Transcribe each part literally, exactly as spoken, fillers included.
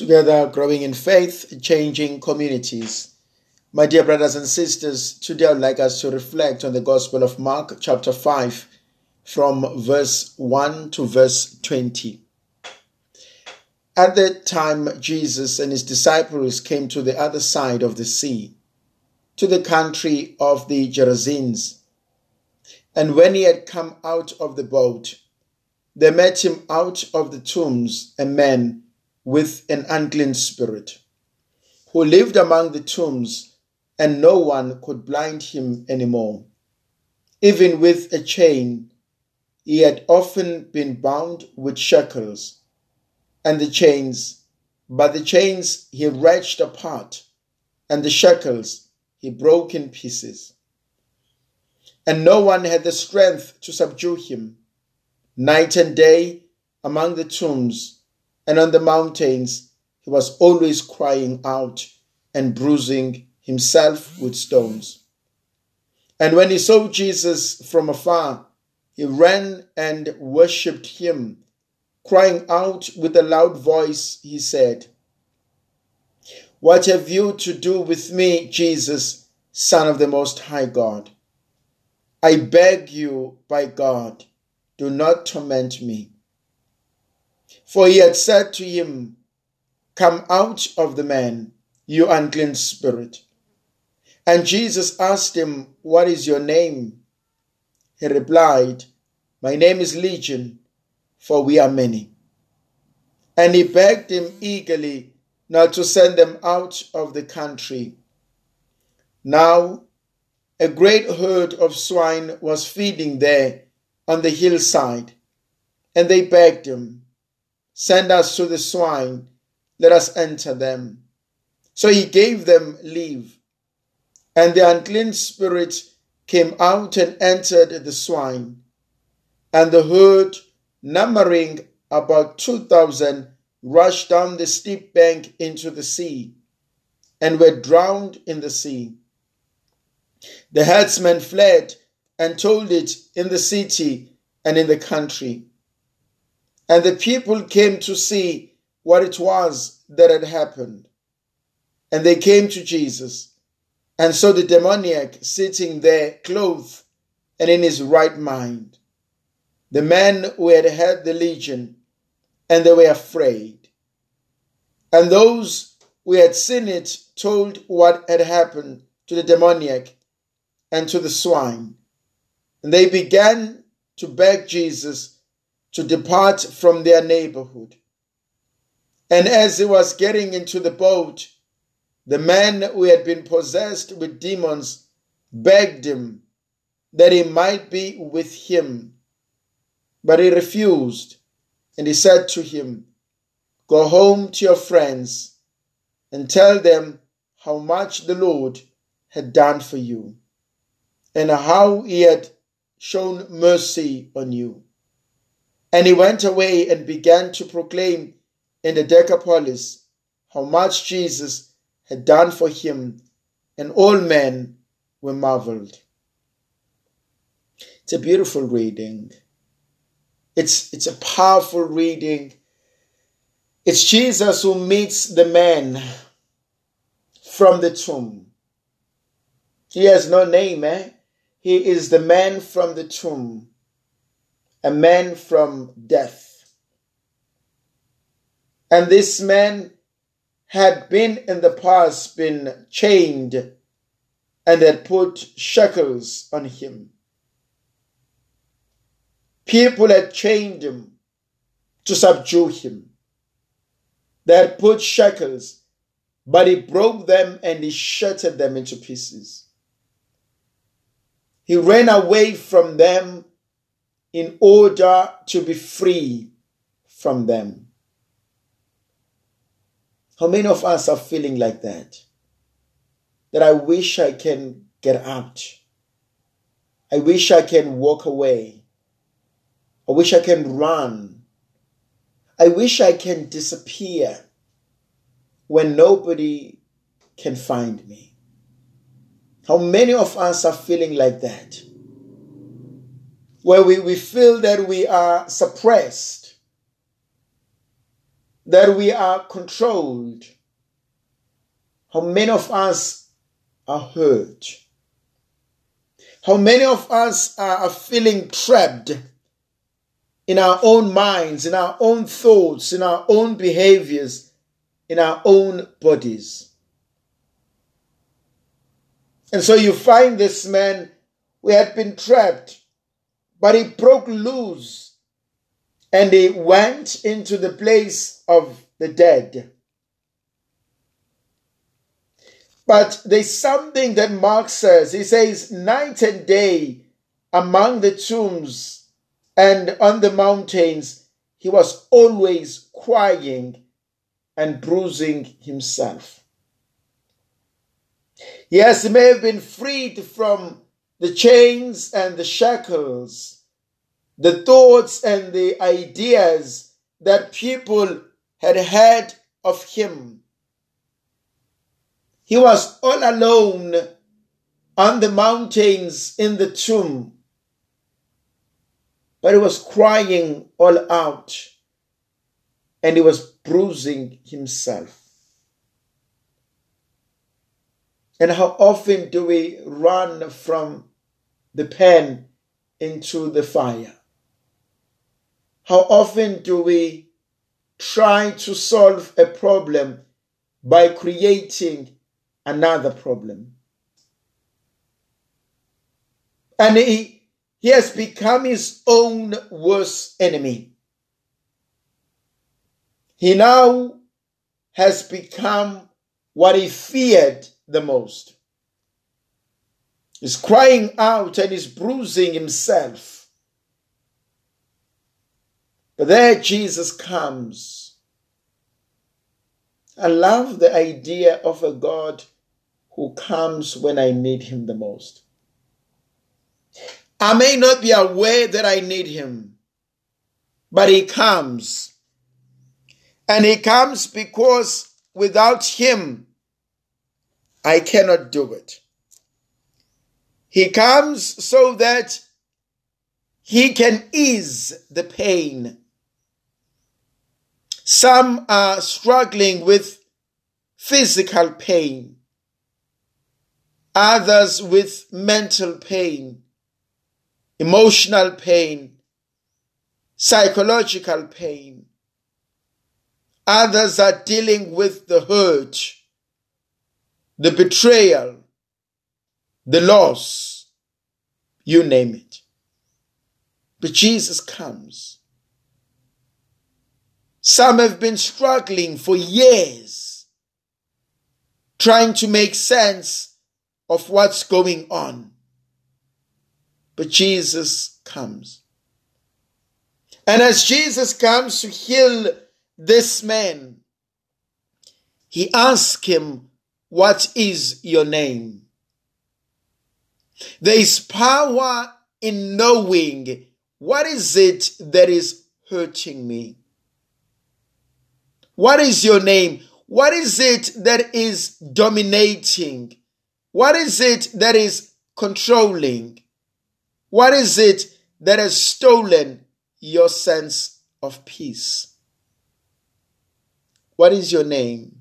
together growing in faith, changing communities. My dear brothers and sisters, today I would like us to reflect on the Gospel of Mark, chapter five, from verse one to verse twenty. At that time, Jesus and his disciples came to the other side of the sea, to the country of the Gerasenes. And when he had come out of the boat, there met him out of the tombs a man with an unclean spirit, who lived among the tombs, and no one could blind him anymore. Even with a chain, he had often been bound with shackles, and the chains, but the chains he wrenched apart, and the shackles he broke in pieces. And no one had the strength to subdue him. Night and day, among the tombs and on the mountains, he was always crying out and bruising himself with stones. And when he saw Jesus from afar, he ran and worshipped him. Crying out with a loud voice, he said, "What have you to do with me, Jesus, Son of the Most High God? I beg you, by God, do not torment me." For he had said to him, "Come out of the man, you unclean spirit." And Jesus asked him, "What is your name?" He replied, "My name is Legion, for we are many." And he begged him eagerly not to send them out of the country. Now a great herd of swine was feeding there on the hillside, and they begged him, "Send us to the swine, let us enter them." So he gave them leave, and the unclean spirit came out and entered the swine, and the herd, numbering about two thousand, rushed down the steep bank into the sea, and were drowned in the sea. The herdsmen fled and told it in the city and in the country. And the people came to see what it was that had happened. And they came to Jesus, and saw the demoniac sitting there, clothed and in his right mind, the man who had had the legion, and they were afraid. And those who had seen it told what had happened to the demoniac and to the swine. And they began to beg Jesus to depart from their neighborhood. And as he was getting into the boat, the man who had been possessed with demons begged him that he might be with him. But he refused, and he said to him, "Go home to your friends and tell them how much the Lord had done for you, and how he had shown mercy on you." And he went away and began to proclaim in the Decapolis how much Jesus had done for him, and all men were marveled. It's a beautiful reading. It's, it's a powerful reading. It's Jesus who meets the man from the tomb. He has no name, eh? He is the man from the tomb, a man from death. And this man had been in the past been chained and had put shackles on him. People had chained him to subdue him. They had put shackles, but he broke them and he shattered them into pieces. He ran away from them in order to be free from them. How many of us are feeling like that? That I wish I can get out. I wish I can walk away. I wish I can run. I wish I can disappear when nobody can find me. How many of us are feeling like that? Where we, we feel that we are suppressed. that we are controlled, how many of us are hurt, how many of us are feeling trapped in our own minds, in our own thoughts, in our own behaviors, in our own bodies. And so you find this man who had been trapped, but he broke loose and he went into the place of the dead. But there's something that Mark says. He says, night and day among the tombs and on the mountains, he was always crying and bruising himself. Yes, he may have been freed from the chains and the shackles, the thoughts and the ideas that people had had of him. He was all alone on the mountains in the tomb, but he was crying all out and he was bruising himself. And how often do we run from the pan into the fire? How often do we try to solve a problem by creating another problem? And he, he has become his own worst enemy. He now has become what he feared the most. He's crying out and he's bruising himself. But there Jesus comes. I love the idea of a God who comes when I need him the most. I may not be aware that I need him, but he comes. And he comes because without him, I cannot do it. He comes so that he can ease the pain. Some are struggling with physical pain, others with mental pain, emotional pain, psychological pain. Others are dealing with the hurt, the betrayal, the loss, you name it. But Jesus comes. Some have been struggling for years, trying to make sense of what's going on. But Jesus comes. And as Jesus comes to heal this man, he asks him, what is your name? There is power in knowing what is it that is hurting me. What is your name? What is it that is dominating? What is it that is controlling? What is it that has stolen your sense of peace? What is your name?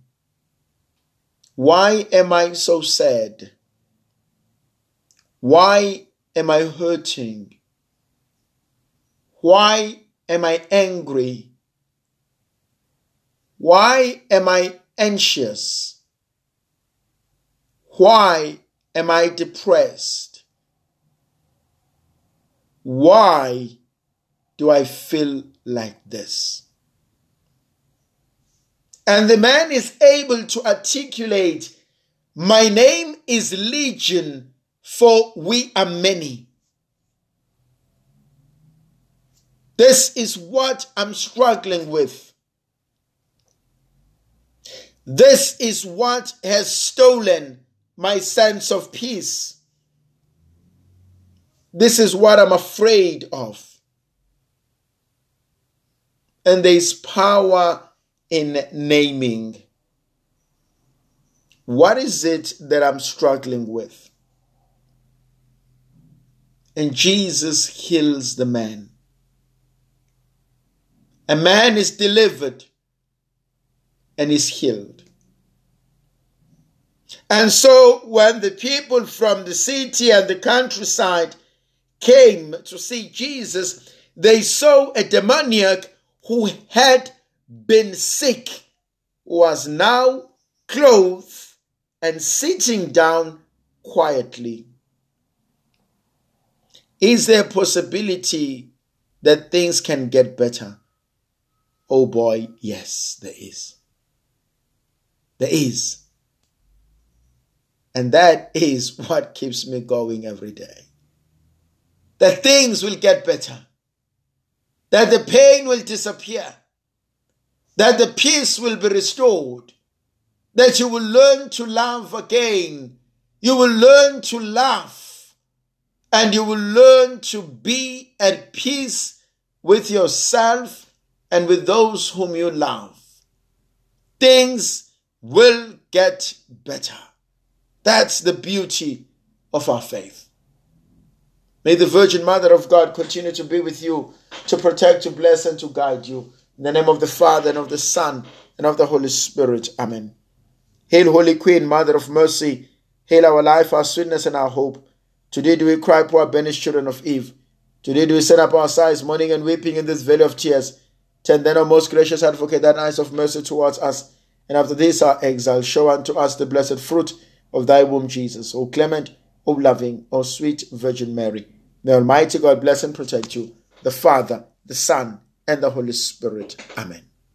Why am I so sad? Why am I hurting? Why am I angry? Why am I anxious? Why am I depressed? Why do I feel like this? And the man is able to articulate, my name is Legion, for we are many. This is what I'm struggling with. This is what has stolen my sense of peace. This is what I'm afraid of. And there's power in naming. What is it that I'm struggling with? And Jesus heals the man. A man is delivered and is healed. And so when the people from the city and the countryside came to see Jesus, they saw a demoniac who had been sick, was now clothed and sitting down quietly. Is there a possibility that things can get better? Oh boy, yes, there is. There is. And that is what keeps me going every day. That things will get better. That the pain will disappear. That the peace will be restored. That you will learn to love again. You will learn to laugh. And you will learn to be at peace with yourself and with those whom you love. Things will get better. That's the beauty of our faith. May the Virgin Mother of God continue to be with you, to protect, to bless, and to guide you. In the name of the Father, and of the Son, and of the Holy Spirit. Amen. Hail, Holy Queen, Mother of Mercy. Hail our life, our sweetness, and our hope. Today do we cry, poor banished children of Eve. Today do we set up our sighs, mourning and weeping in this valley of tears. Turn then, O most gracious Advocate, thine eyes of mercy towards us. And after this our exile, show unto us the blessed fruit of thy womb, Jesus. O clement, O loving, O sweet Virgin Mary. May Almighty God bless and protect you, the Father, the Son, and the Holy Spirit. Amen.